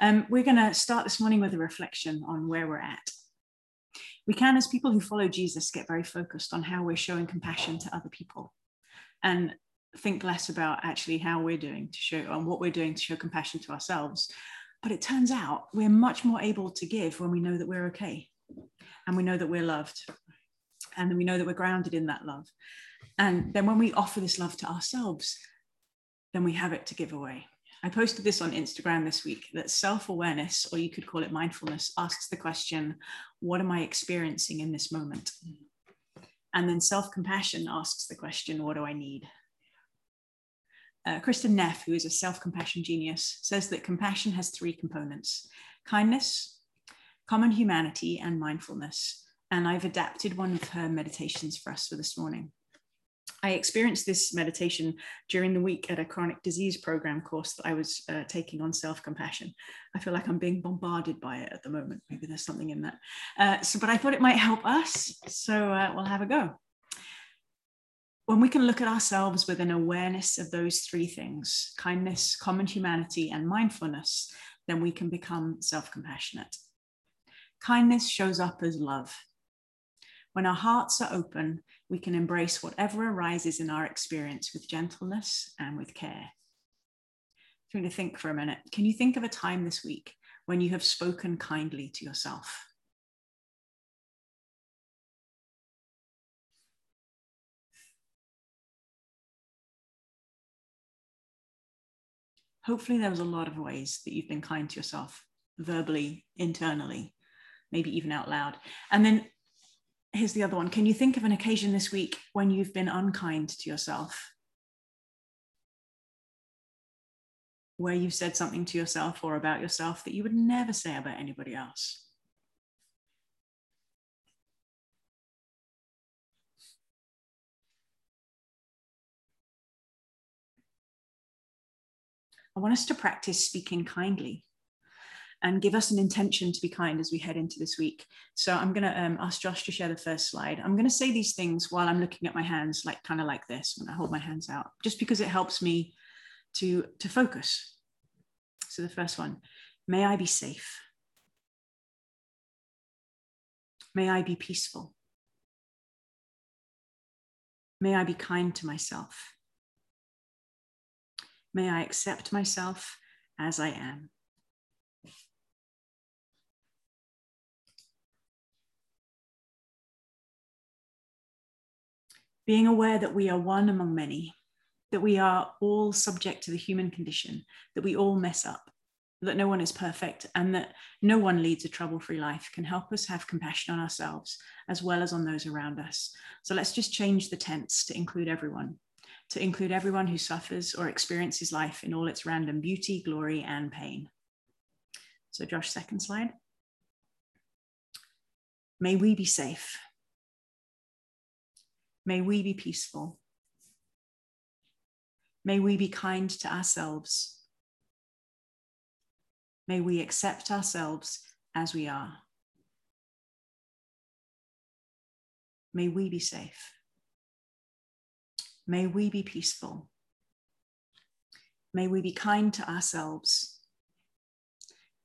We're going to start this morning with a reflection on where we're at. We can, as people who follow Jesus, get very focused on how we're showing compassion to other people and think less about actually how we're doing to show and what we're doing to show compassion to ourselves. But it turns out we're much more able to give when we know that we're okay and we know that we're loved and we know that we're grounded in that love. And then when we offer this love to ourselves, then we have it to give away. I posted this on Instagram this week, that self-awareness, or you could call it mindfulness, asks the question, what am I experiencing in this moment? And then self-compassion asks the question, what do I need? Kristen Neff, who is a self-compassion genius, says that compassion has three components: kindness, common humanity, and mindfulness. And I've adapted one of her meditations for us for this morning. I experienced this meditation during the week at a chronic disease program course that I was taking on self-compassion. I feel like I'm being bombarded by it at the moment. Maybe there's something in that. But I thought it might help us. So we'll have a go. When we can look at ourselves with an awareness of those three things, kindness, common humanity, and mindfulness, then we can become self-compassionate. Kindness shows up as love. When our hearts are open, we can embrace whatever arises in our experience with gentleness and with care. I'm going to think for a minute. Can you think of a time this week when you have spoken kindly to yourself? Hopefully there was a lot of ways that you've been kind to yourself, verbally, internally, maybe even out loud. And then here's the other one. Can you think of an occasion this week when you've been unkind to yourself? Where you've said something to yourself or about yourself that you would never say about anybody else? I want us to practice speaking kindly and give us an intention to be kind as we head into this week. So I'm going to ask Josh to share the first slide. I'm going to say these things while I'm looking at my hands, like this, when I hold my hands out, just because it helps me to focus. So the first one, may I be safe. May I be peaceful. May I be kind to myself. May I accept myself as I am. Being aware that we are one among many, that we are all subject to the human condition, that we all mess up, that no one is perfect, and that no one leads a trouble-free life can help us have compassion on ourselves as well as on those around us. So let's just change the tense to include everyone. To include everyone who suffers or experiences life in all its random beauty, glory, and pain. So Josh, second slide. May we be safe. May we be peaceful. May we be kind to ourselves. May we accept ourselves as we are. May we be safe. May we be peaceful. May we be kind to ourselves.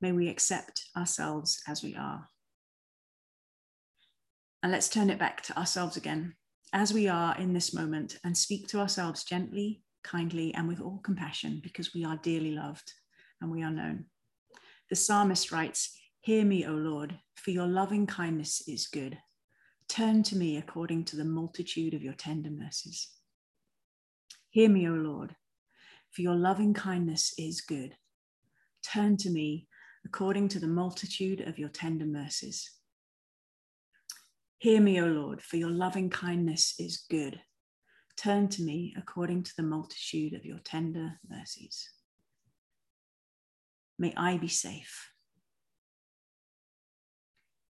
May we accept ourselves as we are. And let's turn it back to ourselves again, as we are in this moment, and speak to ourselves gently, kindly, and with all compassion, because we are dearly loved and we are known. The psalmist writes, "Hear me, O Lord, for your loving kindness is good. Turn to me according to the multitude of your tender mercies." Hear me, O Lord, for your loving kindness is good. Turn to me according to the multitude of your tender mercies. Hear me, O Lord, for your loving kindness is good. Turn to me according to the multitude of your tender mercies. May I be safe.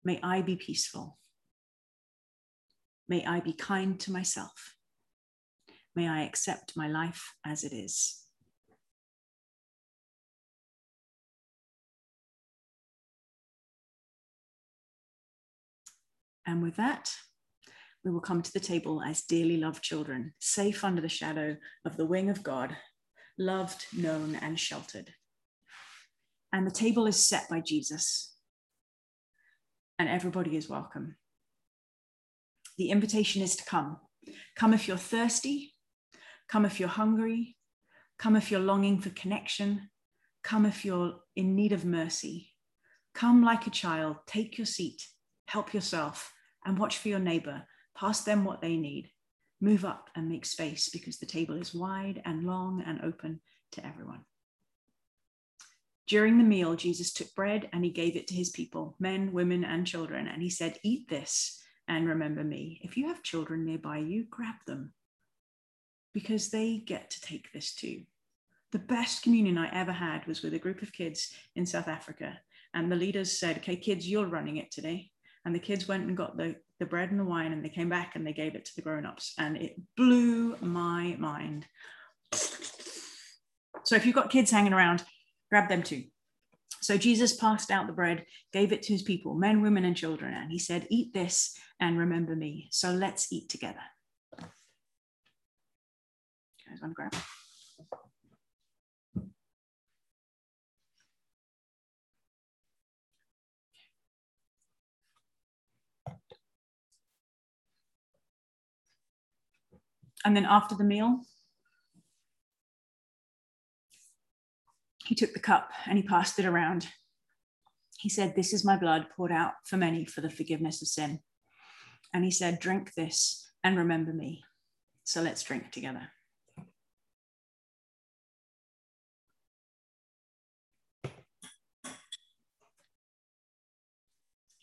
May I be peaceful. May I be kind to myself. May I accept my life as it is. And with that, we will come to the table as dearly loved children, safe under the shadow of the wing of God, loved, known, and sheltered. And the table is set by Jesus. And everybody is welcome. The invitation is to come. Come if you're thirsty. Come if you're hungry. Come if you're longing for connection. Come if you're in need of mercy. Come like a child. Take your seat. Help yourself. And watch for your neighbor. Pass them what they need. Move up and make space, because the table is wide and long and open to everyone. During the meal, Jesus took bread and he gave it to his people, men, women, and children. And he said, eat this and remember me. If you have children nearby you, grab them, because they get to take this too. The best communion I ever had was with a group of kids in South Africa. And the leaders said, okay, kids, you're running it today. And the kids went and got the bread and the wine, and they came back and they gave it to the grown-ups, and it blew my mind. So if you've got kids hanging around, grab them too. So Jesus passed out the bread, gave it to his people, men, women, and children, and he said, eat this and remember me. So let's eat together. You guys want to grab? And then after the meal, he took the cup and he passed it around. He said, this is my blood poured out for many for the forgiveness of sin. And he said, drink this and remember me. So let's drink together.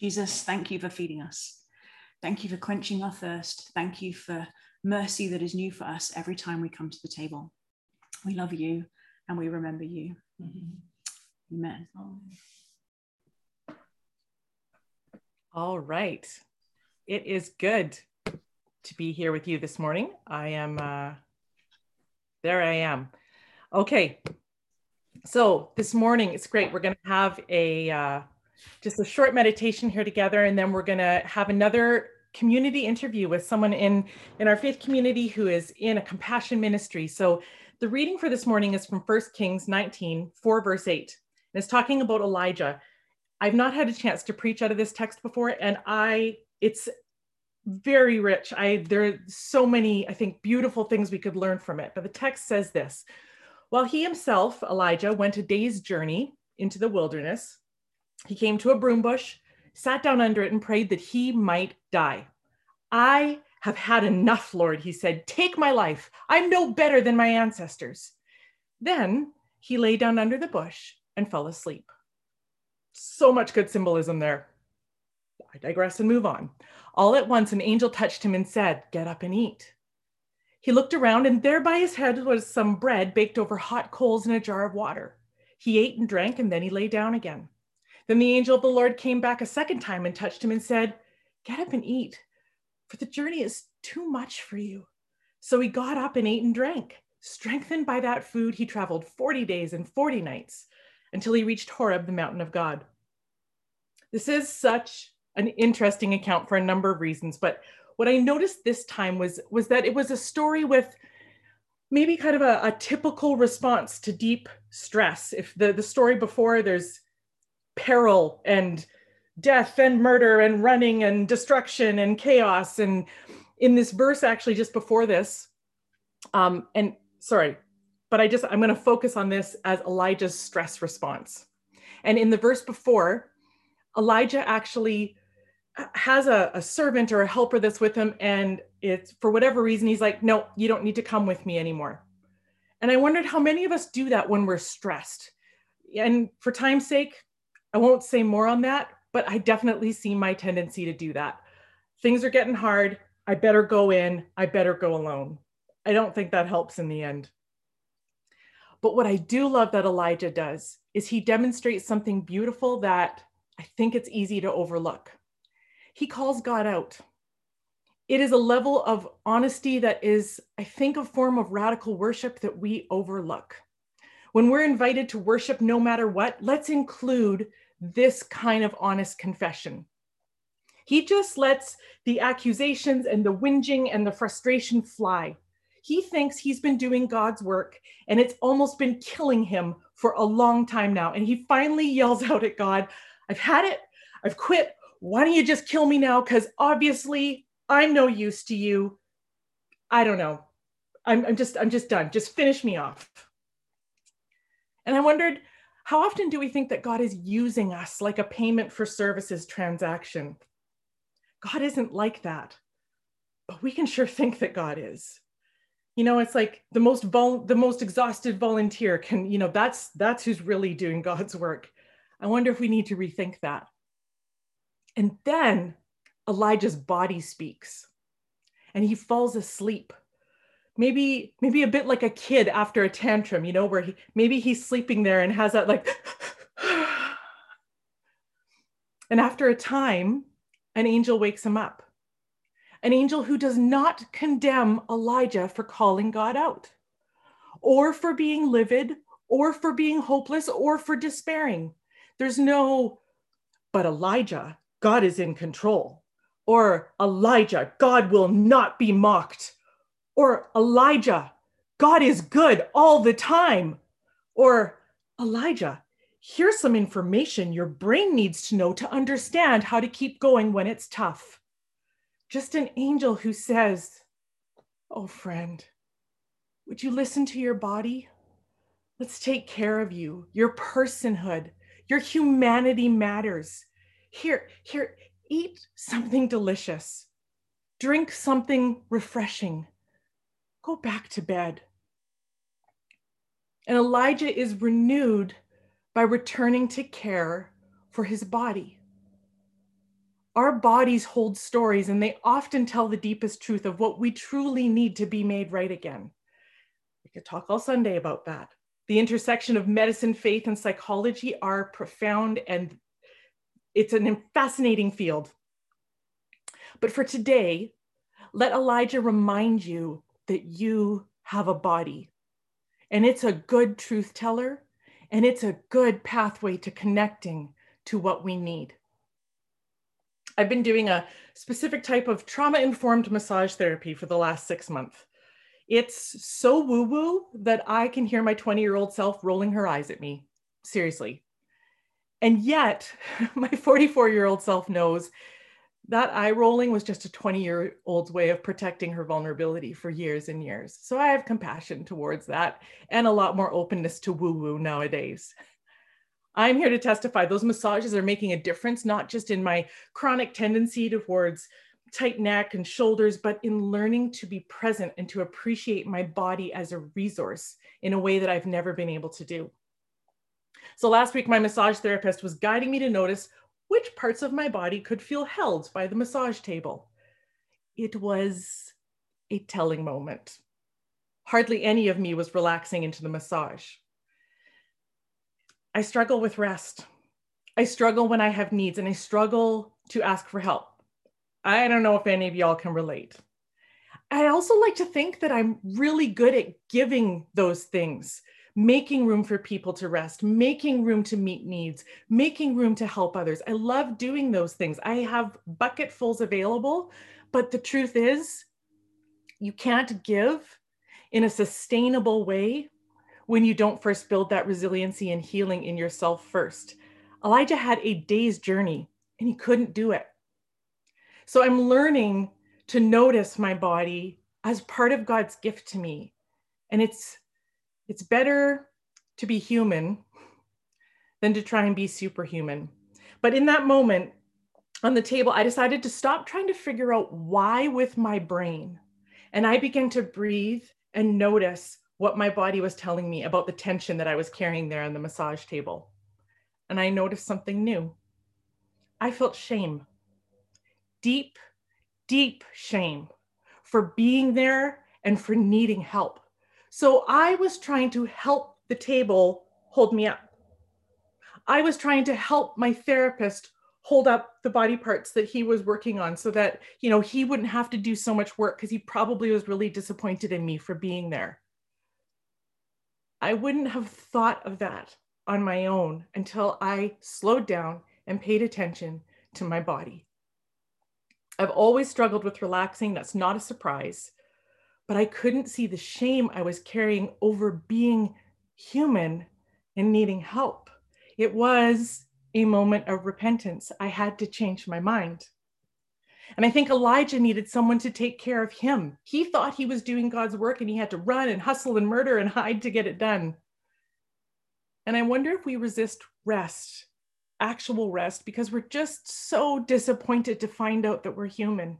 Jesus, thank you for feeding us. Thank you for quenching our thirst. Thank you for mercy that is new for us every time we come to the table. We love you and we remember you. Mm-hmm. Amen. All right. It is good to be here with you this morning. I am. Okay. So this morning, it's great. We're going to have just a short meditation here together, and then we're going to have another community interview with someone in our faith community who is in a compassion ministry. So the reading for this morning is from 1 Kings 19, 4 verse 8. And it's talking about Elijah. I've not had a chance to preach out of this text before, and it's very rich. There are so many, I think, beautiful things we could learn from it. But the text says this: while he himself, Elijah, went a day's journey into the wilderness, he came to a broom bush, sat down under it, and prayed that he might die. I have had enough, Lord, he said. Take my life. I'm no better than my ancestors. Then he lay down under the bush and fell asleep. So much good symbolism there. I digress and move on. All at once, an angel touched him and said, get up and eat. He looked around, and there by his head was some bread baked over hot coals and a jar of water. He ate and drank, and then he lay down again. Then the angel of the Lord came back a second time and touched him and said, get up and eat, for the journey is too much for you. So he got up and ate and drank. Strengthened by that food, he traveled 40 days and 40 nights until he reached Horeb, the mountain of God. This is such an interesting account for a number of reasons, but what I noticed this time was that it was a story with maybe kind of a typical response to deep stress. If the story before, there's peril and death and murder and running and destruction and chaos. And in this verse, actually just before this, I'm going to focus on this as Elijah's stress response. And in the verse before, Elijah actually has a servant or a helper that's with him. And it's, for whatever reason, he's like, no, you don't need to come with me anymore. And I wondered how many of us do that when we're stressed. And for time's sake, I won't say more on that, but I definitely see my tendency to do that. Things are getting hard. I better go in. I better go alone. I don't think that helps in the end. But what I do love that Elijah does is he demonstrates something beautiful that I think it's easy to overlook. He calls God out. It is a level of honesty that is, I think, a form of radical worship that we overlook. When we're invited to worship, no matter what, let's include this kind of honest confession. He just lets the accusations and the whinging and the frustration fly. He thinks he's been doing God's work and it's almost been killing him for a long time now. And he finally yells out at God, I've had it. I've quit. Why don't you just kill me now? Because obviously I'm no use to you. I don't know. I'm just done. Just finish me off. And I wondered, how often do we think that God is using us like a payment for services transaction? God isn't like that, but we can sure think that God is. You know, it's like the most exhausted volunteer can, you know, that's who's really doing God's work. I wonder if we need to rethink that. And then Elijah's body speaks and he falls asleep. Maybe a bit like a kid after a tantrum, you know, where he's sleeping there and has that like, and after a time, an angel wakes him up. An angel who does not condemn Elijah for calling God out, or for being livid, or for being hopeless, or for despairing. There's no, but Elijah, God is in control, or Elijah, God will not be mocked, or Elijah, God is good all the time, or Elijah, here's some information your brain needs to know to understand how to keep going when it's tough. Just an angel who says, oh friend, would you listen to your body? Let's take care of you. Your personhood, your humanity matters. Here, eat something delicious. Drink something refreshing. Go back to bed. And Elijah is renewed by returning to care for his body. Our bodies hold stories, and they often tell the deepest truth of what we truly need to be made right again. We could talk all Sunday about that. The intersection of medicine, faith, and psychology are profound, and it's a fascinating field. But for today, let Elijah remind you that you have a body, and it's a good truth teller, and it's a good pathway to connecting to what we need. I've been doing a specific type of trauma-informed massage therapy for the last 6 months. It's so woo-woo that I can hear my 20-year-old self rolling her eyes at me, seriously. And yet, my 44-year-old self knows that eye rolling was just a 20-year-old's way of protecting her vulnerability for years and years. So I have compassion towards that and a lot more openness to woo-woo nowadays. I'm here to testify those massages are making a difference, not just in my chronic tendency towards tight neck and shoulders, but in learning to be present and to appreciate my body as a resource in a way that I've never been able to do. So last week, my massage therapist was guiding me to notice which parts of my body could feel held by the massage table. It was a telling moment. Hardly any of me was relaxing into the massage. I struggle with rest. I struggle when I have needs, and I struggle to ask for help. I don't know if any of y'all can relate. I also like to think that I'm really good at giving those things, making room for people to rest, making room to meet needs, making room to help others. I love doing those things. I have bucketfuls available, but the truth is you can't give in a sustainable way when you don't first build that resiliency and healing in yourself first. Elijah had a day's journey and he couldn't do it. So I'm learning to notice my body as part of God's gift to me. And it's better to be human than to try and be superhuman. But in that moment on the table, I decided to stop trying to figure out why with my brain. And I began to breathe and notice what my body was telling me about the tension that I was carrying there on the massage table. And I noticed something new. I felt shame, deep, deep shame for being there and for needing help. So I was trying to help the table hold me up. I was trying to help my therapist hold up the body parts that he was working on so that, you know, he wouldn't have to do so much work because he probably was really disappointed in me for being there. I wouldn't have thought of that on my own until I slowed down and paid attention to my body. I've always struggled with relaxing. That's not a surprise, but I couldn't see the shame I was carrying over being human and needing help. It was a moment of repentance. I had to change my mind. And I think Elijah needed someone to take care of him. He thought he was doing God's work and he had to run and hustle and murder and hide to get it done. And I wonder if we resist rest, actual rest, because we're just so disappointed to find out that we're human.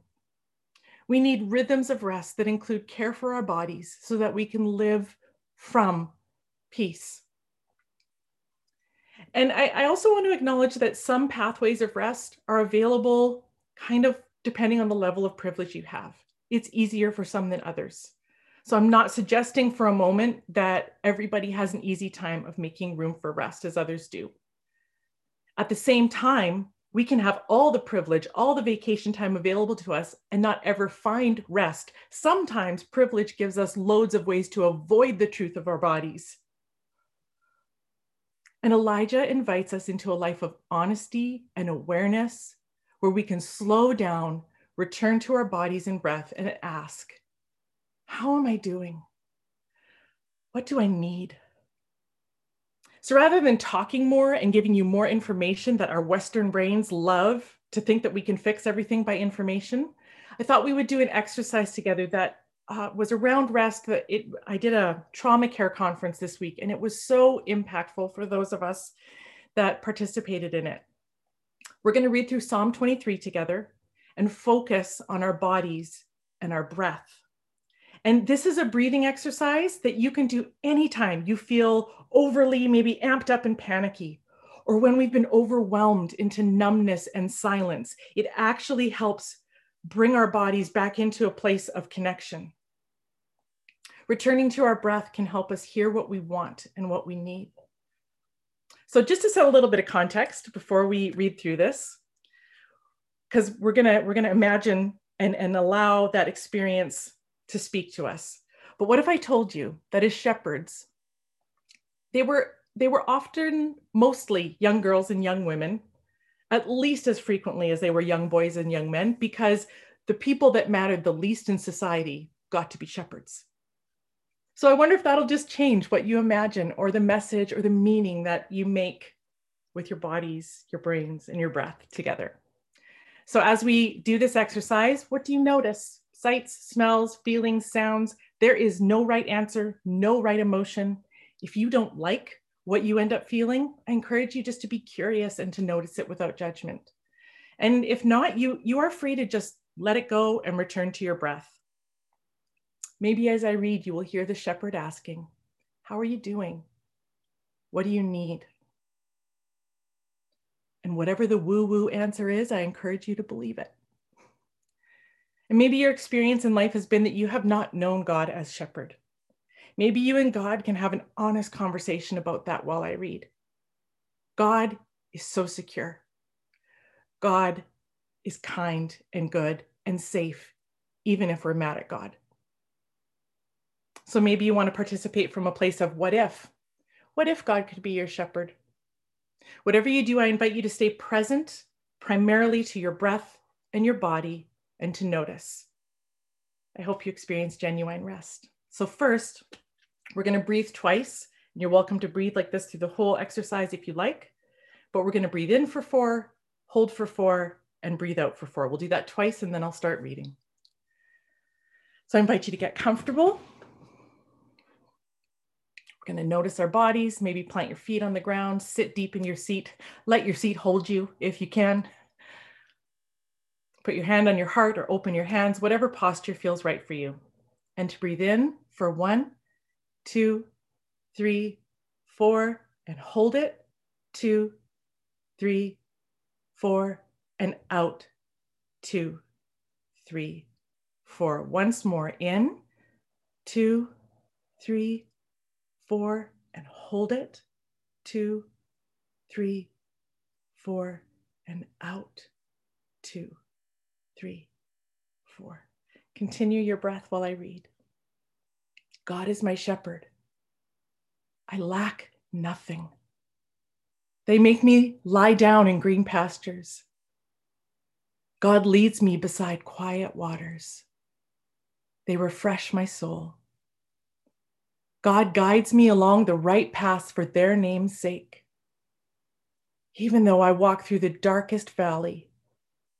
We need rhythms of rest that include care for our bodies so that we can live from peace. And I also want to acknowledge that some pathways of rest are available kind of depending on the level of privilege you have. It's easier for some than others. So I'm not suggesting for a moment that everybody has an easy time of making room for rest as others do. At the same time, we can have all the privilege, all the vacation time available to us and not ever find rest. Sometimes privilege gives us loads of ways to avoid the truth of our bodies. And Elijah invites us into a life of honesty and awareness where we can slow down, return to our bodies and breath and ask, how am I doing? What do I need? So rather than talking more and giving you more information that our Western brains love to think that we can fix everything by information, I thought we would do an exercise together that was around rest. I did a trauma care conference this week and it was so impactful for those of us that participated in it. We're going to read through Psalm 23 together and focus on our bodies and our breath. And this is a breathing exercise that you can do anytime you feel overly, maybe amped up and panicky, or when we've been overwhelmed into numbness and silence. It actually helps bring our bodies back into a place of connection. Returning to our breath can help us hear what we want and what we need. So just to set a little bit of context before we read through this, because we're gonna imagine and allow that experience to speak to us. But what if I told you that as shepherds, they were often mostly young girls and young women, at least as frequently as they were young boys and young men, because the people that mattered the least in society got to be shepherds. So I wonder if that'll just change what you imagine or the message or the meaning that you make with your bodies, your brains, and your breath together. So as we do this exercise, what do you notice? Sights, smells, feelings, sounds. There is no right answer, no right emotion. If you don't like what you end up feeling, I encourage you just to be curious and to notice it without judgment. And if not, you are free to just let it go and return to your breath. Maybe as I read, you will hear the shepherd asking, how are you doing? What do you need? And whatever the woo-woo answer is, I encourage you to believe it. And maybe your experience in life has been that you have not known God as shepherd. Maybe you and God can have an honest conversation about that while I read. God is so secure. God is kind and good and safe, even if we're mad at God. So maybe you want to participate from a place of what if? What if God could be your shepherd? Whatever you do, I invite you to stay present, primarily to your breath and your body, and to notice. I hope you experience genuine rest. So first, we're going to breathe twice. You're welcome to breathe like this through the whole exercise if you like, but we're going to breathe in for 4, hold for 4, and breathe out for 4. We'll do that twice and then I'll start reading. So I invite you to get comfortable. We're going to notice our bodies, maybe plant your feet on the ground, sit deep in your seat, let your seat hold you if you can. Put your hand on your heart or open your hands, whatever posture feels right for you. And to breathe in for 1, 2, 3, 4, and hold it. 2, 3, 4, and out. 2, 3, 4. Once more, in. 2, 3, 4, and hold it. 2, 3, 4, and out. 2, 3, 4. Continue your breath while I read. God is my shepherd. I lack nothing. They make me lie down in green pastures. God leads me beside quiet waters. They refresh my soul. God guides me along the right path for their name's sake. Even though I walk through the darkest valley,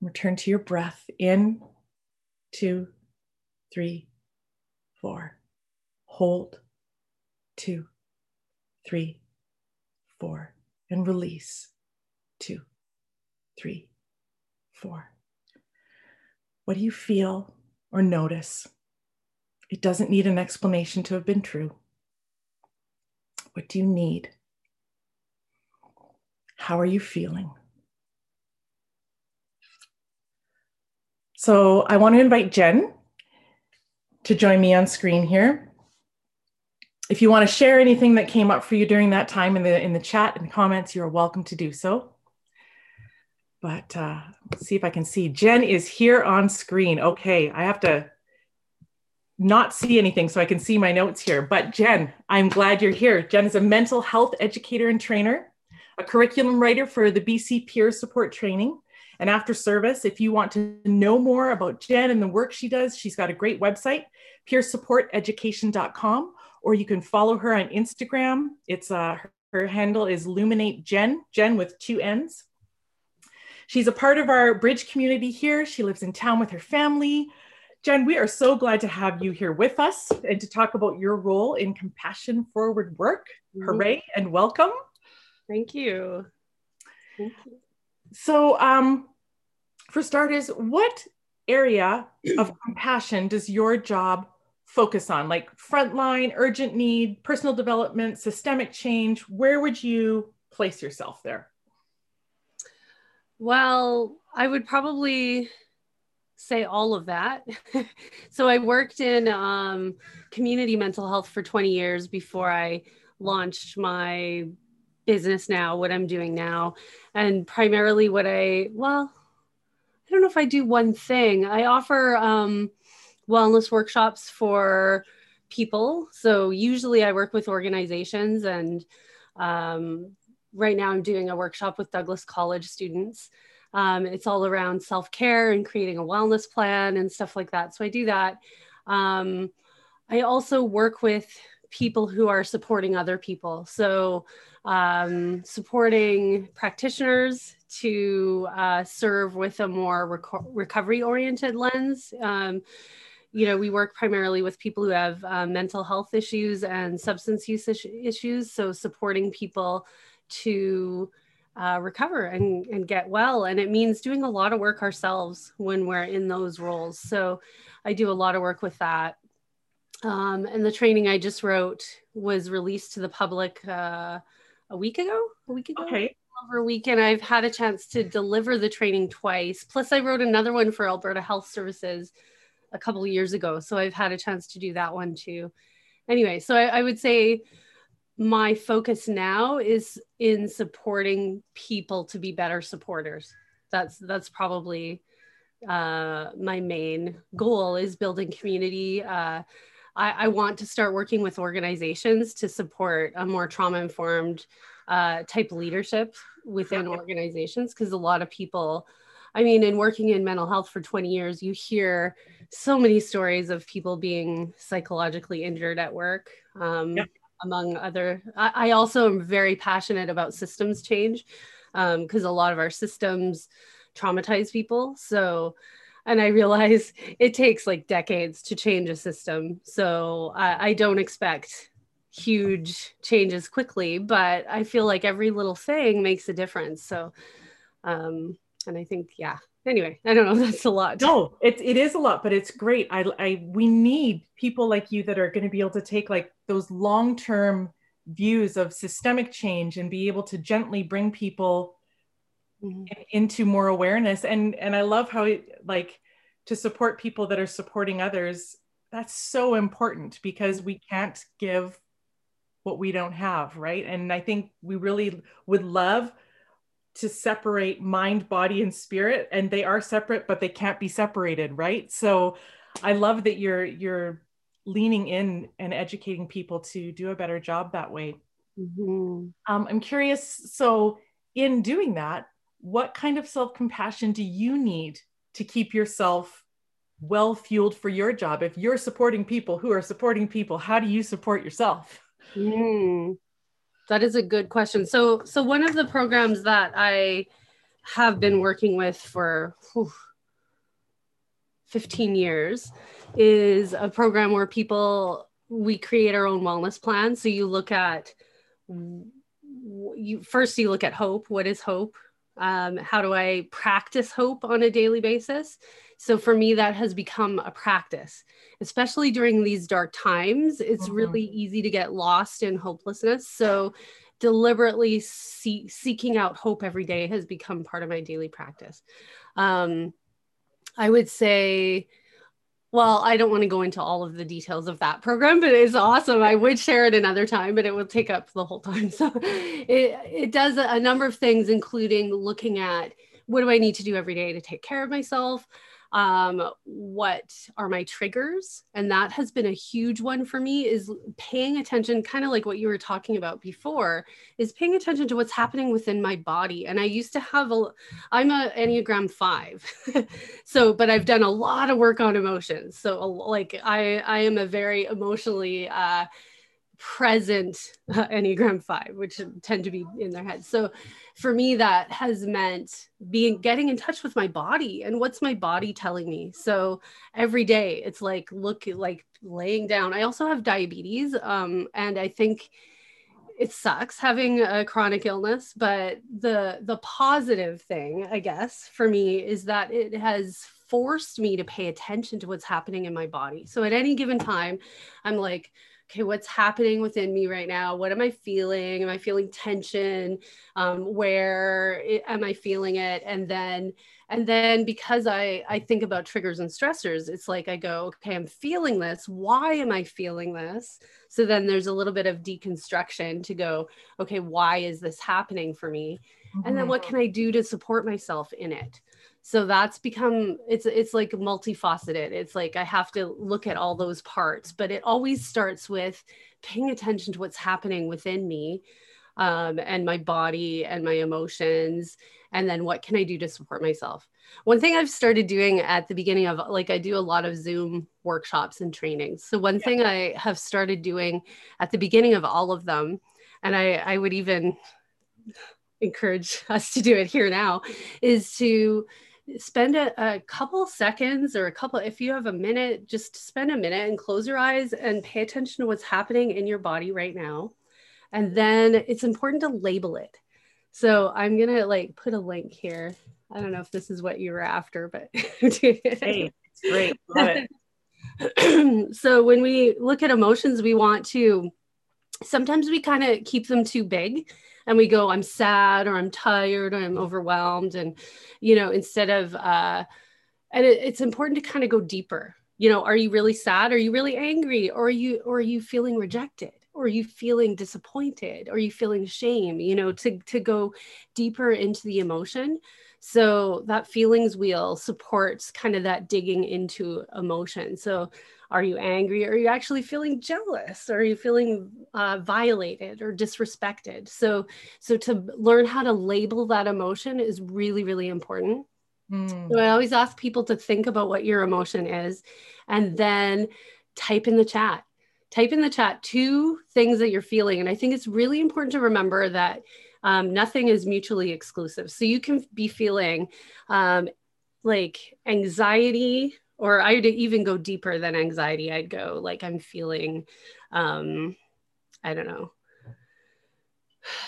Return to your breath in 2, 3, 4. Hold 2, 3, 4, and release 2, 3, 4. What do you feel or notice? It doesn't need an explanation to have been true. What do you need? How are you feeling? So I want to invite Jen to join me on screen here. If you want to share anything that came up for you during that time in the chat and comments, you're welcome to do so. But let's see if I can see. Jen is here on screen. Okay, I have to not see anything so I can see my notes here. But Jen, I'm glad you're here. Jen is a mental health educator and trainer, a curriculum writer for the BC Peer Support Training. And after service, if you want to know more about Jen and the work she does, she's got a great website, PeerSupportEducation.com, or you can follow her on Instagram. It's her handle is LuminateJen, Jen with 2 N's. She's a part of our Bridge community here. She lives in town with her family. Jen, we are so glad to have you here with us and to talk about your role in compassion forward work. Hooray and welcome. Thank you. Thank you. So for starters, what area of compassion does your job focus on? Like frontline, urgent need, personal development, systemic change? Where would you place yourself there? Well, I would probably say all of that. So I worked in community mental health for 20 years before I launched my business now, what I'm doing now. And primarily what I don't know if I do one thing. I offer wellness workshops for people. So usually I work with organizations, and right now I'm doing a workshop with Douglas College students. It's all around self-care and creating a wellness plan and stuff like that. So I do that. I also work with people who are supporting other people. So supporting practitioners to serve with a more recovery-oriented lens. You know, we work primarily with people who have mental health issues and substance use issues. So supporting people to recover and get well. And it means doing a lot of work ourselves when we're in those roles. So I do a lot of work with that. And the training I just wrote was released to the public a week ago. Okay. Over a week, and I've had a chance to deliver the training twice. Plus I wrote another one for Alberta Health Services a couple of years ago. So I've had a chance to do that one too. Anyway, so I would say my focus now is in supporting people to be better supporters. That's probably my main goal, is building community. I want to start working with organizations to support a more trauma-informed type leadership within organizations, because a lot of people, I mean, in working in mental health for 20 years, you hear so many stories of people being psychologically injured at work. Among other, I also am very passionate about systems change, because a lot of our systems traumatize people. So, and I realize it takes like decades to change a system. So I don't expect huge changes quickly, but I feel like every little thing makes a difference. So, and I think, anyway, I don't know. That's a lot. No, it is a lot, but it's great. We need people like you that are going to be able to take like those long-term views of systemic change and be able to gently bring people into more awareness. And I love how it, like to support people that are supporting others, that's so important, because we can't give what we don't have, right? And I think we really would love to separate mind, body, and spirit, and they are separate, but they can't be separated, right? So I love that you're leaning in and educating people to do a better job that way. Mm-hmm. I'm curious, so in doing that, what kind of self-compassion do you need to keep yourself well-fueled for your job? If you're supporting people who are supporting people, how do you support yourself? Mm. That is a good question. So one of the programs that I have been working with for 15 years is a program where we create our own wellness plan. So you look at, you look at hope. What is hope? How do I practice hope on a daily basis? So for me, that has become a practice, especially during these dark times. It's mm-hmm. really easy to get lost in hopelessness. So deliberately seeking out hope every day has become part of my daily practice. I would say, well, I don't want to go into all of the details of that program, but it's awesome. I would share it another time, but it will take up the whole time. So it does a number of things, including looking at what do I need to do every day to take care of myself? What are my triggers? And that has been a huge one for me, is paying attention, kind of like what you were talking about before, is paying attention to what's happening within my body. And I used to have I'm an Enneagram 5. So, but I've done a lot of work on emotions. So like I am a very emotionally present Enneagram 5, which tend to be in their heads. So for me, that has meant getting in touch with my body and what's my body telling me. So every day it's like, laying down. I also have diabetes. And I think it sucks having a chronic illness, but the positive thing, I guess, for me is that it has forced me to pay attention to what's happening in my body. So at any given time, I'm like, okay, what's happening within me right now? What am I feeling? Am I feeling tension? Where am I feeling it? And then because I think about triggers and stressors, it's like I go, okay, I'm feeling this. Why am I feeling this? So then there's a little bit of deconstruction to go, okay, why is this happening for me? Mm-hmm. And then what can I do to support myself in it? So that's become, it's like multifaceted. It's like, I have to look at all those parts, but it always starts with paying attention to what's happening within me and my body and my emotions. And then what can I do to support myself? One thing I've started doing at the beginning of, like, I do a lot of Zoom workshops and trainings. So one thing I have started doing at the beginning of all of them, and I would even encourage us to do it here now, is to spend a couple seconds or if you have a minute, just spend a minute and close your eyes and pay attention to what's happening in your body right now. And then it's important to label it. So I'm going to put a link here. I don't know if this is what you were after, but hey, it's great. Love it. So when we look at emotions, sometimes we kind of keep them too big. And we go, I'm sad, or I'm tired, or I'm overwhelmed. And, instead of, and it's important to kind of go deeper, are you really sad? Are you really angry? Or are you feeling rejected? Or are you feeling disappointed? Or are you feeling shame, to go deeper into the emotion. So that feelings wheel supports kind of that digging into emotion. So are you angry? Are you actually feeling jealous? Are you feeling violated or disrespected? So to learn how to label that emotion is really, really important. Mm. So I always ask people to think about what your emotion is, and then type in the chat two things that you're feeling. And I think it's really important to remember that nothing is mutually exclusive. So you can be feeling anxiety, or I would even go deeper than anxiety. I'd go I'm feeling, I don't know,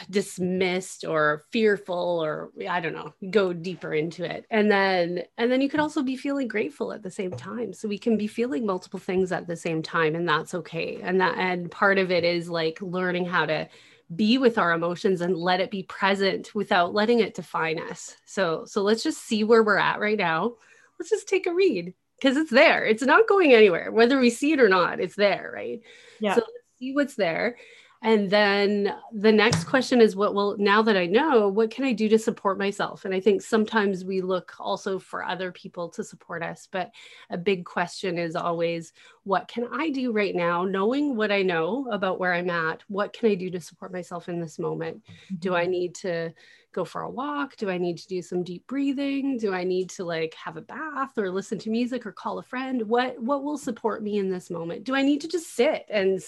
dismissed or fearful, or I don't know, go deeper into it. And then you could also be feeling grateful at the same time. So we can be feeling multiple things at the same time, and that's okay. And part of it is learning how to be with our emotions and let it be present without letting it define us. So let's just see where we're at right now. Let's just take a read. because it's there. It's not going anywhere, whether we see it or not, it's there, right? Yeah. So let's see what's there. And then the next question is now that I know, what can I do to support myself? And I think sometimes we look also for other people to support us, but a big question is always, what can I do right now? Knowing what I know about where I'm at, what can I do to support myself in this moment? Do I need to go for a walk? Do I need to do some deep breathing? Do I need to have a bath or listen to music or call a friend? What will support me in this moment? Do I need to just sit in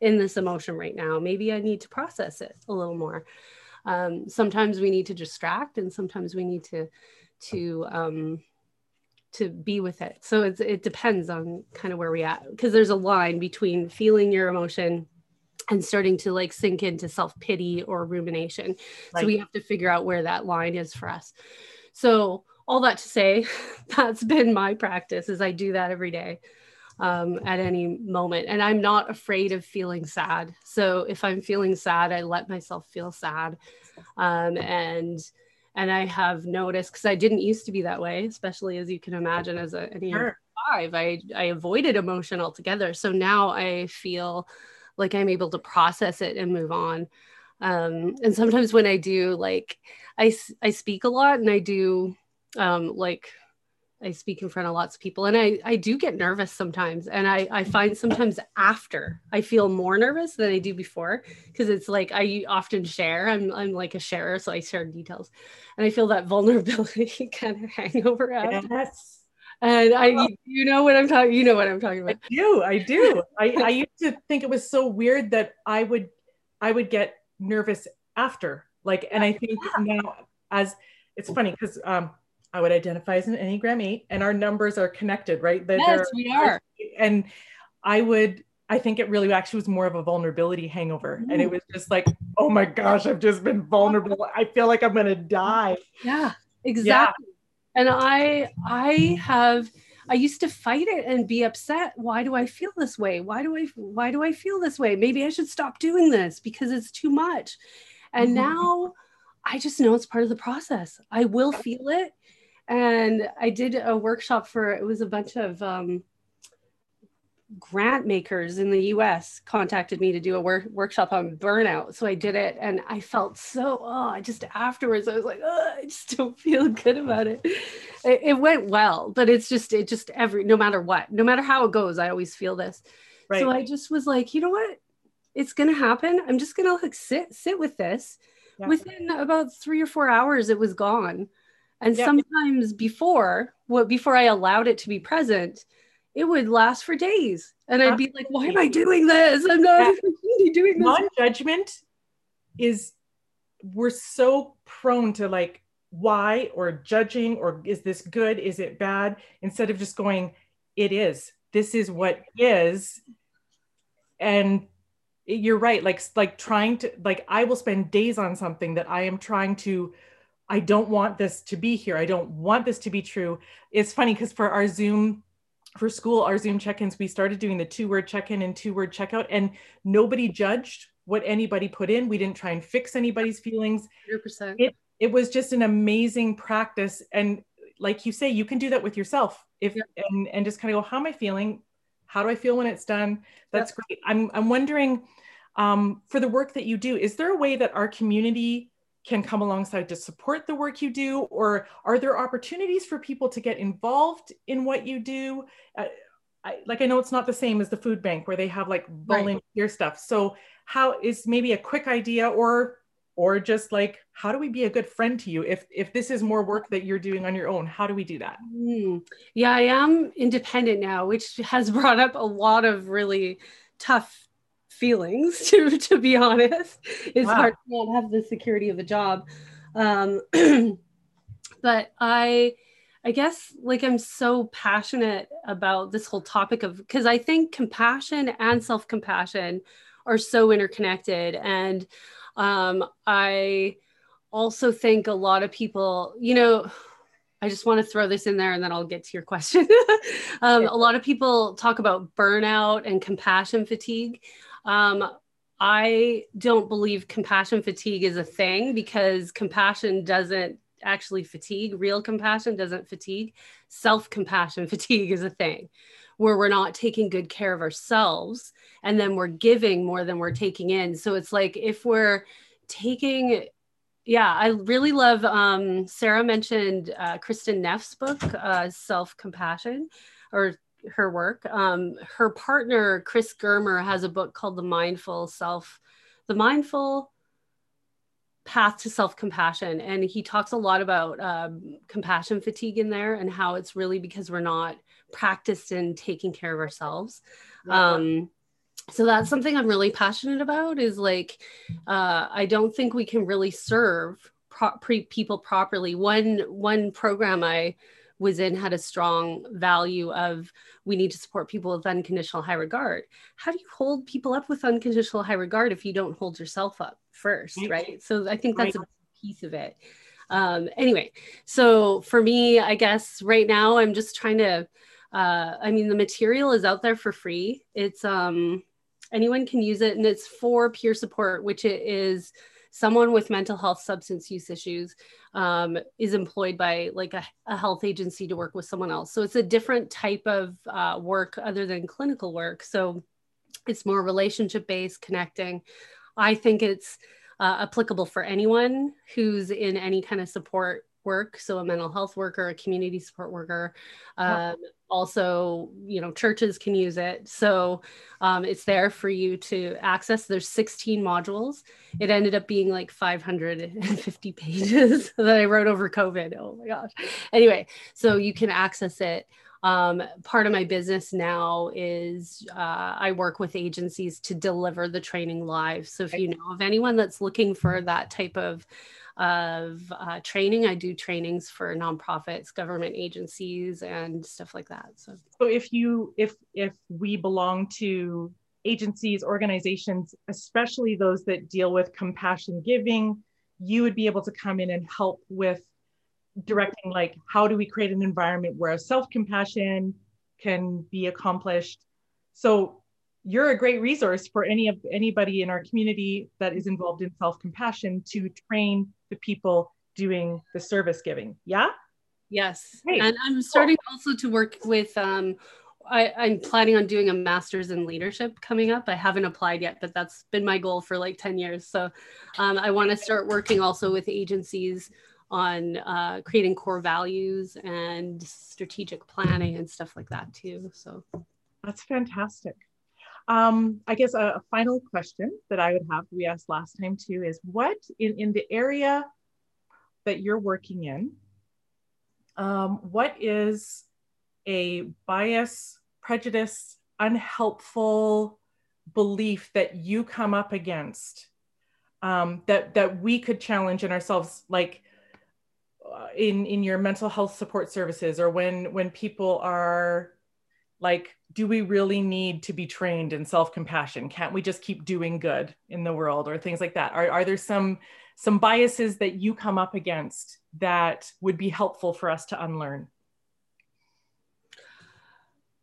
this emotion right now? Maybe I need to process it a little more. Sometimes we need to distract, and sometimes we need to be with it. So it depends on kind of where we at, because there's a line between feeling your emotion and starting to sink into self-pity or rumination. Right. So we have to figure out where that line is for us. So all that to say, that's been my practice, is I do that every day at any moment. And I'm not afraid of feeling sad. So if I'm feeling sad, I let myself feel sad. And I have noticed, because I didn't used to be that way, especially as you can imagine as an Enneagram 5, I avoided emotion altogether. So now I feel like I'm able to process it and move on. And sometimes when I do, I speak a lot, and I do, I speak in front of lots of people, and I do get nervous sometimes. And I find sometimes after I feel more nervous than I do before, because it's I often share, I'm like a sharer. So I share details, and I feel that vulnerability kind of hangover after. Yes. And you know what I'm talking about. I do. I used to think it was so weird that I would get nervous after, and I think now, as it's funny, because I would identify as an Enneagram 8, and our numbers are connected, right? Yes, we are. And I think it really actually was more of a vulnerability hangover. Mm. And it was just oh my gosh, I've just been vulnerable. I feel like I'm going to die. Yeah, exactly. Yeah. And I used to fight it and be upset. Why do I feel this way? Why do I feel this way? Maybe I should stop doing this because it's too much. And now I just know it's part of the process. I will feel it. And I did a workshop it was a bunch of grant makers in the US contacted me to do a workshop on burnout. So I did it, and I felt afterwards I was I just don't feel good about it. It went well, but it's just no matter how it goes, I always feel this. Right. So I just was you know what? It's going to happen. I'm just going to sit with this. Yeah. Within about 3 or 4 hours, it was gone. And sometimes before I allowed it to be present, it would last for days. And I'd be why am I doing this? I'm not really doing this. Non-judgment we're so prone to why, or judging, or is this good? Is it bad? Instead of just going, it is, this is what is. And you're right. I will spend days on something that I am trying to, I don't want this to be here. I don't want this to be true. It's funny, because for school, our Zoom check-ins, we started doing the 2-word check-in and 2-word checkout, and nobody judged what anybody put in. We didn't try and fix anybody's feelings. 100%. It was just an amazing practice. And like you say, you can do that with yourself and just kind of go, how am I feeling? How do I feel when it's done? That's great. I'm wondering, for the work that you do, is there a way that our community can come alongside to support the work you do? Or are there opportunities for people to get involved in what you do? I know it's not the same as the food bank where they have volunteer stuff. So how is maybe a quick idea, or just how do we be a good friend to you? If this is more work that you're doing on your own, how do we do that? Yeah, I am independent now, which has brought up a lot of really tough feelings, to be honest. It's hard to not have the security of a job. But I guess I'm so passionate about this whole topic because I think compassion and self-compassion are so interconnected. And I also think a lot of people, I just want to throw this in there and then I'll get to your question. A lot of people talk about burnout and compassion fatigue. I don't believe compassion fatigue is a thing, because compassion doesn't actually fatigue. Real compassion doesn't fatigue. Self-compassion fatigue is a thing where we're not taking good care of ourselves, and then we're giving more than we're taking in. So it's like if we're taking... Yeah, I really love, Sarah mentioned Kristen Neff's book, Self-Compassion, or her work. Her partner, Chris Germer, has a book called The Mindful Path to Self-Compassion. And he talks a lot about compassion fatigue in there, and how it's really because we're not practiced in taking care of ourselves. So that's something I'm really passionate about, is like, I don't think we can really serve people properly. One program I was in had a strong value of, we need to support people with unconditional high regard. How do you hold people up with unconditional high regard if you don't hold yourself up first, right? So I think that's a piece of it. Anyway, so for me, I guess right now I'm just trying to, I mean, the material is out there for free. It's, anyone can use it, and it's for peer support, which it is someone with mental health, substance use issues, is employed by like a health agency to work with someone else. So it's a different type of work other than clinical work. So it's more relationship-based, connecting. I think it's applicable for anyone who's in any kind of support work. So a mental health worker, a community support worker, also, you know, churches can use it. So it's there for you to access. There's 16 modules. It ended up being like 550 pages that I wrote over COVID. Oh my gosh. Anyway, so you can access it. Part of my business now is I work with agencies to deliver the training live. So if you know of anyone that's looking for that type of training, I do trainings for nonprofits, government agencies, and stuff like that. So if we belong to agencies, organizations, especially those that deal with compassion giving, you would be able to come in and help with directing, like, how do we create an environment where self-compassion can be accomplished? So you're a great resource for anybody in our community that is involved in self-compassion to train the people doing the service giving. Yeah? Yes. Great. And I'm starting also to work with, I'm planning on doing a master's in leadership coming up. I haven't applied yet, but that's been my goal for like 10 years. So I want to start working also with agencies on creating core values and strategic planning and stuff like that too. So that's fantastic. I guess a final question that I would have, we asked last time too, is what in the area that you're working in, what is a bias, prejudice, unhelpful belief that you come up against that we could challenge in ourselves, like in your mental health support services, or when people are like, do we really need to be trained in self-compassion? Can't we just keep doing good in the world, or things like that? Are there some biases that you come up against that would be helpful for us to unlearn?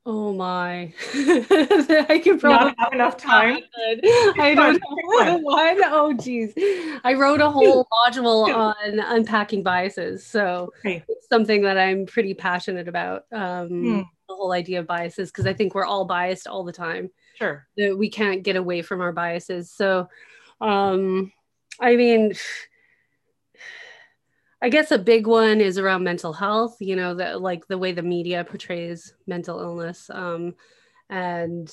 Oh my, I could probably not have enough time. I don't know one. Oh geez. I wrote a whole module on unpacking biases. So it's something that I'm pretty passionate about. The whole idea of biases, because I think we're all biased all the time. Sure. We can't get away from our biases. So, I mean, I guess a big one is around mental health, you know, that like the way the media portrays mental illness. And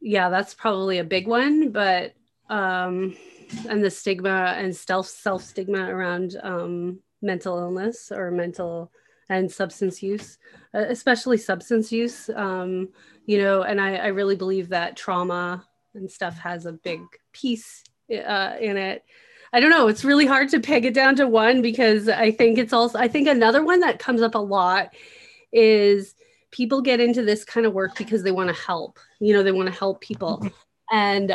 yeah, that's probably a big one, but, and the stigma and self-stigma around mental illness or mental and substance use, especially substance use, you know, and I really believe that trauma and stuff has a big piece in it. I don't know. It's really hard to peg it down to one, because I think it's also, I think another one that comes up a lot is people get into this kind of work because they want to help, you know, they want to help people. And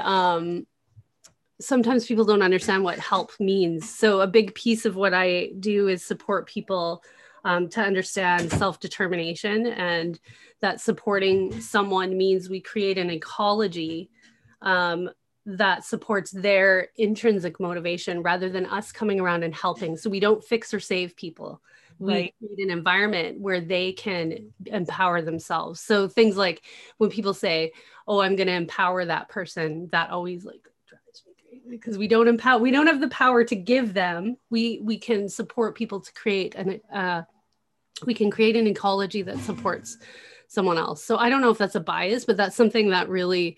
sometimes people don't understand what help means. So a big piece of what I do is support people to understand self-determination, and that supporting someone means we create an ecology that supports their intrinsic motivation rather than us coming around and helping. So we don't fix or save people. Right. We need an environment where they can empower themselves. So things like when people say, oh, I'm going to empower that person, that always like drives me crazy, because we don't empower, we don't have the power to give them. We can support people to create an, we can create an ecology that supports someone else. So I don't know if that's a bias, but that's something that really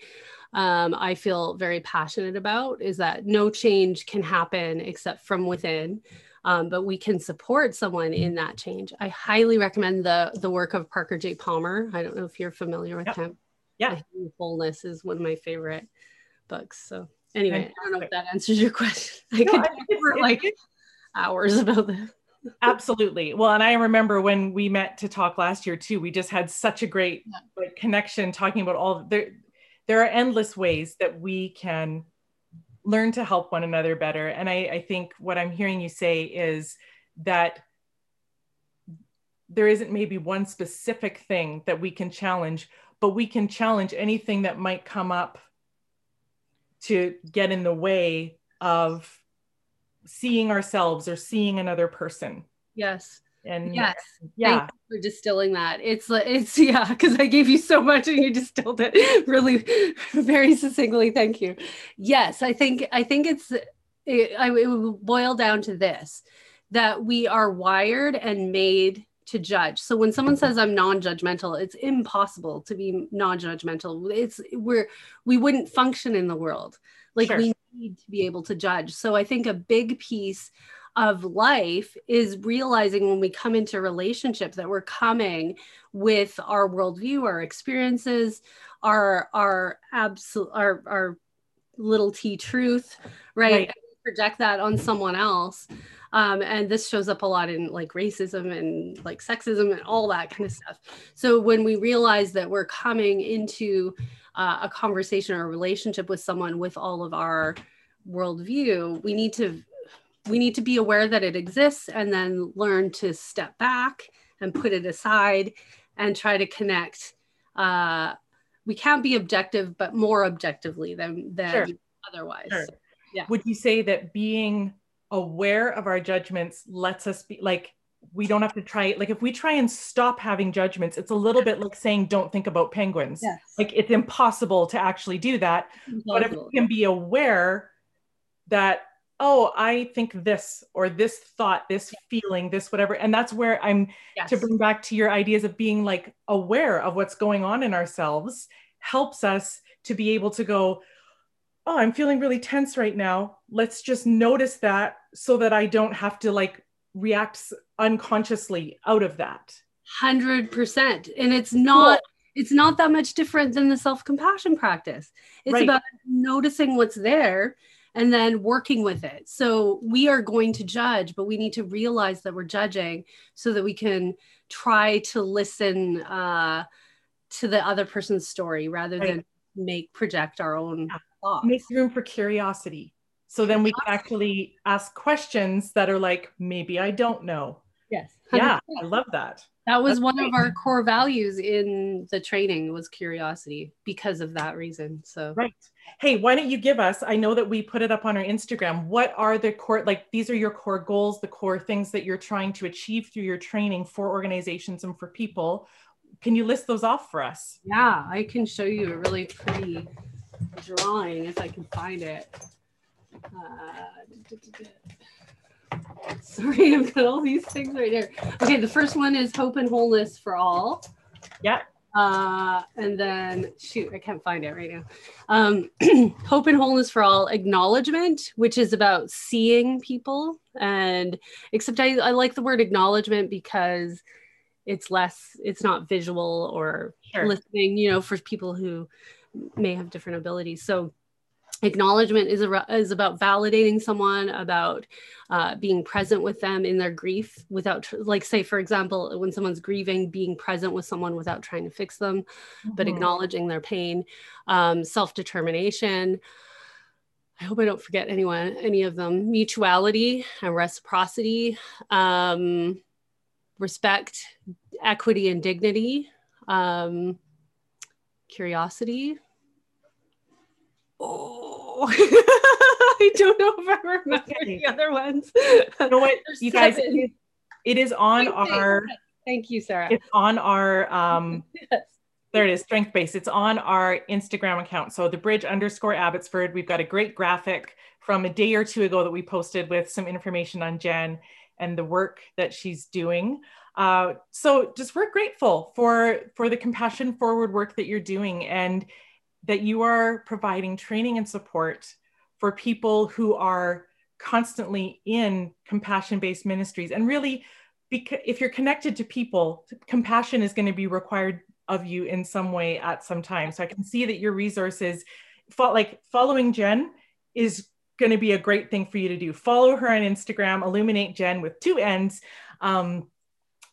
I feel very passionate about, is that no change can happen except from within. But we can support someone in that change. I highly recommend the work of Parker J. Palmer. I don't know if you're familiar with him. Yeah. Wholeness is one of my favorite books. So anyway, I don't know if that answers your question. I could talk for like hours about this. Absolutely. Well, and I remember when we met to talk last year too, we just had such a great like, connection talking about all there are endless ways that we can learn to help one another better. And I think what I'm hearing you say is that there isn't maybe one specific thing that we can challenge, but we can challenge anything that might come up to get in the way of seeing ourselves or seeing another person. Yes. And yes, yeah, thank you for distilling that. It's yeah, because I gave you so much and you distilled it really very succinctly. Thank you. Yes, I think it will boil down to this, that we are wired and made to judge. So when someone says I'm non-judgmental, it's impossible to be non-judgmental. We wouldn't function in the world. Like sure. We need to be able to judge. So I think a big piece of life is realizing when we come into relationships that we're coming with our worldview, our experiences, our little T truth, right? And we project that on someone else. And this shows up a lot in like racism and like sexism and all that kind of stuff. So when we realize that we're coming into a conversation or a relationship with someone with all of our worldview, we need to be aware that it exists and then learn to step back and put it aside and try to connect. We can't be objective, but more objectively than sure. Otherwise. Sure. Yeah. Would you say that being aware of our judgments lets us be like, we don't have to try, like if we try and stop having judgments, it's a little bit like saying, don't think about penguins. Yes. Like it's impossible to actually do that. But if we can be aware that, oh, I think this, or this thought, this feeling, this whatever. And that's where I'm to bring back to your ideas of being like aware of what's going on in ourselves helps us to be able to go, oh, I'm feeling really tense right now. Let's just notice that so that I don't have to like react unconsciously out of that. 100%. And it's not... Cool. It's not that much different than the self-compassion practice. It's about noticing what's there and then working with it. So we are going to judge, but we need to realize that we're judging so that we can try to listen to the other person's story rather than project our own thoughts. Make room for curiosity. So then we can actually ask questions that are like, maybe I don't know. Yes. 100%. Yeah, I love that. That was one of our core values in the training was curiosity because of that reason. So, hey, why don't you give us, I know that we put it up on our Instagram. What are the core, like these are your core goals, the core things that you're trying to achieve through your training for organizations and for people. Can you list those off for us? Yeah, I can show you a really pretty drawing if I can find it. Sorry, I've got all these things right here. Okay, the first one is hope and wholeness for all. Yeah. And then, shoot, I can't find it right now. Hope and wholeness for all, acknowledgement, which is about seeing people. And except I like the word acknowledgement because it's not visual or listening, you know, for people who may have different abilities. So acknowledgement is about validating someone, about being present with them in their grief without, like, say, for example, when someone's grieving, being present with someone without trying to fix them, but acknowledging their pain, self-determination. I hope I don't forget any of them. Mutuality and reciprocity, respect, equity and dignity, curiosity. know. I don't know if I remember the other ones. You know what, you guys, it is on our... Thank you, Sarah. It's on our... yes. There it is, strength base. It's on our Instagram account. So @thebridge_Abbotsford. We've got a great graphic from a day or two ago that we posted with some information on Jen and the work that she's doing. So just we're grateful for the compassion forward work that you're doing and that you are providing training and support for people who are constantly in compassion-based ministries. And really, because if you're connected to people, compassion is going to be required of you in some way at some time. So I can see that your resources, like following Jen is going to be a great thing for you to do. Follow her on Instagram, LuminateJen with 2 N's.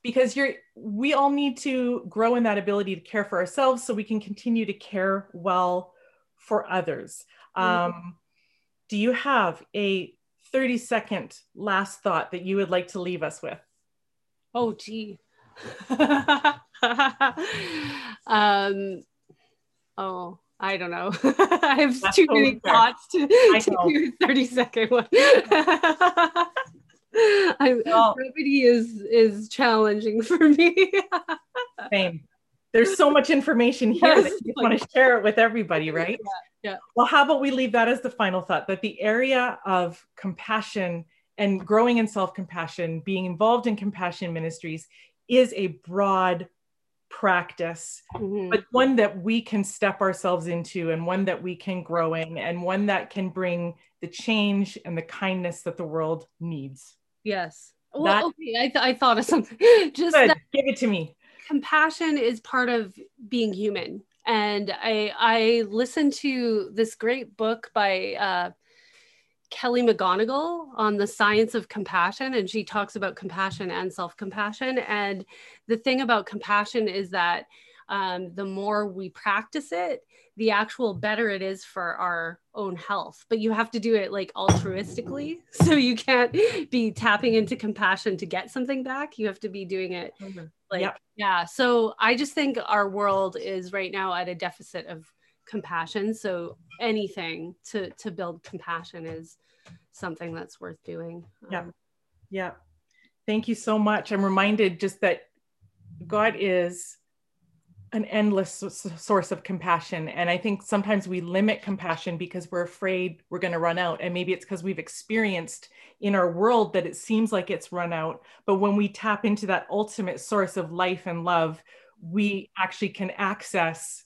Because we all need to grow in that ability to care for ourselves so we can continue to care well for others. Do you have a 30-second last thought that you would like to leave us with? Oh, gee. I don't know. I have That's too many thoughts to do a 30-second one. Brevity is challenging for me. Same. There's so much information here that you want to share it with everybody, right? Yeah. Well, how about we leave that as the final thought, that the area of compassion and growing in self-compassion, being involved in compassion ministries is a broad practice, but one that we can step ourselves into and one that we can grow in and one that can bring the change and the kindness that the world needs. Yes. Well, okay. I thought of something. Just give it to me. Compassion is part of being human. And I listened to this great book by Kelly McGonigal on the science of compassion. And she talks about compassion and self-compassion. And the thing about compassion is that the more we practice it, the actual better it is for our own health. But you have to do it like altruistically. So you can't be tapping into compassion to get something back. You have to be doing it. So I just think our world is right now at a deficit of compassion. So anything to build compassion is something that's worth doing. Thank you so much. I'm reminded just that God is an endless source of compassion. And I think sometimes we limit compassion because we're afraid we're going to run out. And maybe it's because we've experienced in our world that it seems like it's run out. But when we tap into that ultimate source of life and love, we actually can access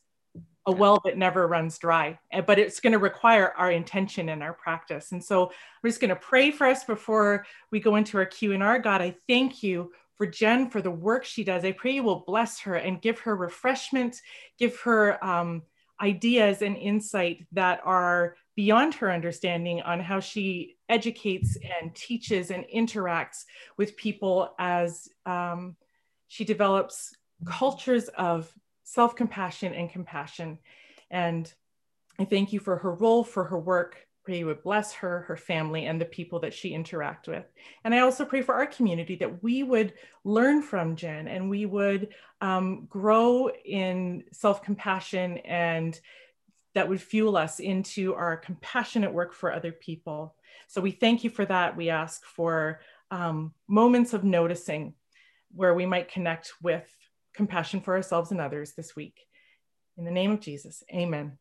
a well that never runs dry, but it's going to require our intention and our practice. And so I'm just going to pray for us before we go into our Q&R. God, I thank you for Jen, for the work she does. I pray you will bless her and give her refreshment, give her ideas and insight that are beyond her understanding on how she educates and teaches and interacts with people as she develops cultures of self-compassion and compassion. And I thank you for her role, for her work. Pray you would bless her, her family, and the people that she interacts with. And I also pray for our community that we would learn from Jen and we would grow in self-compassion, and that would fuel us into our compassionate work for other people. So we thank you for that. We ask for moments of noticing where we might connect with compassion for ourselves and others this week. In the name of Jesus, amen.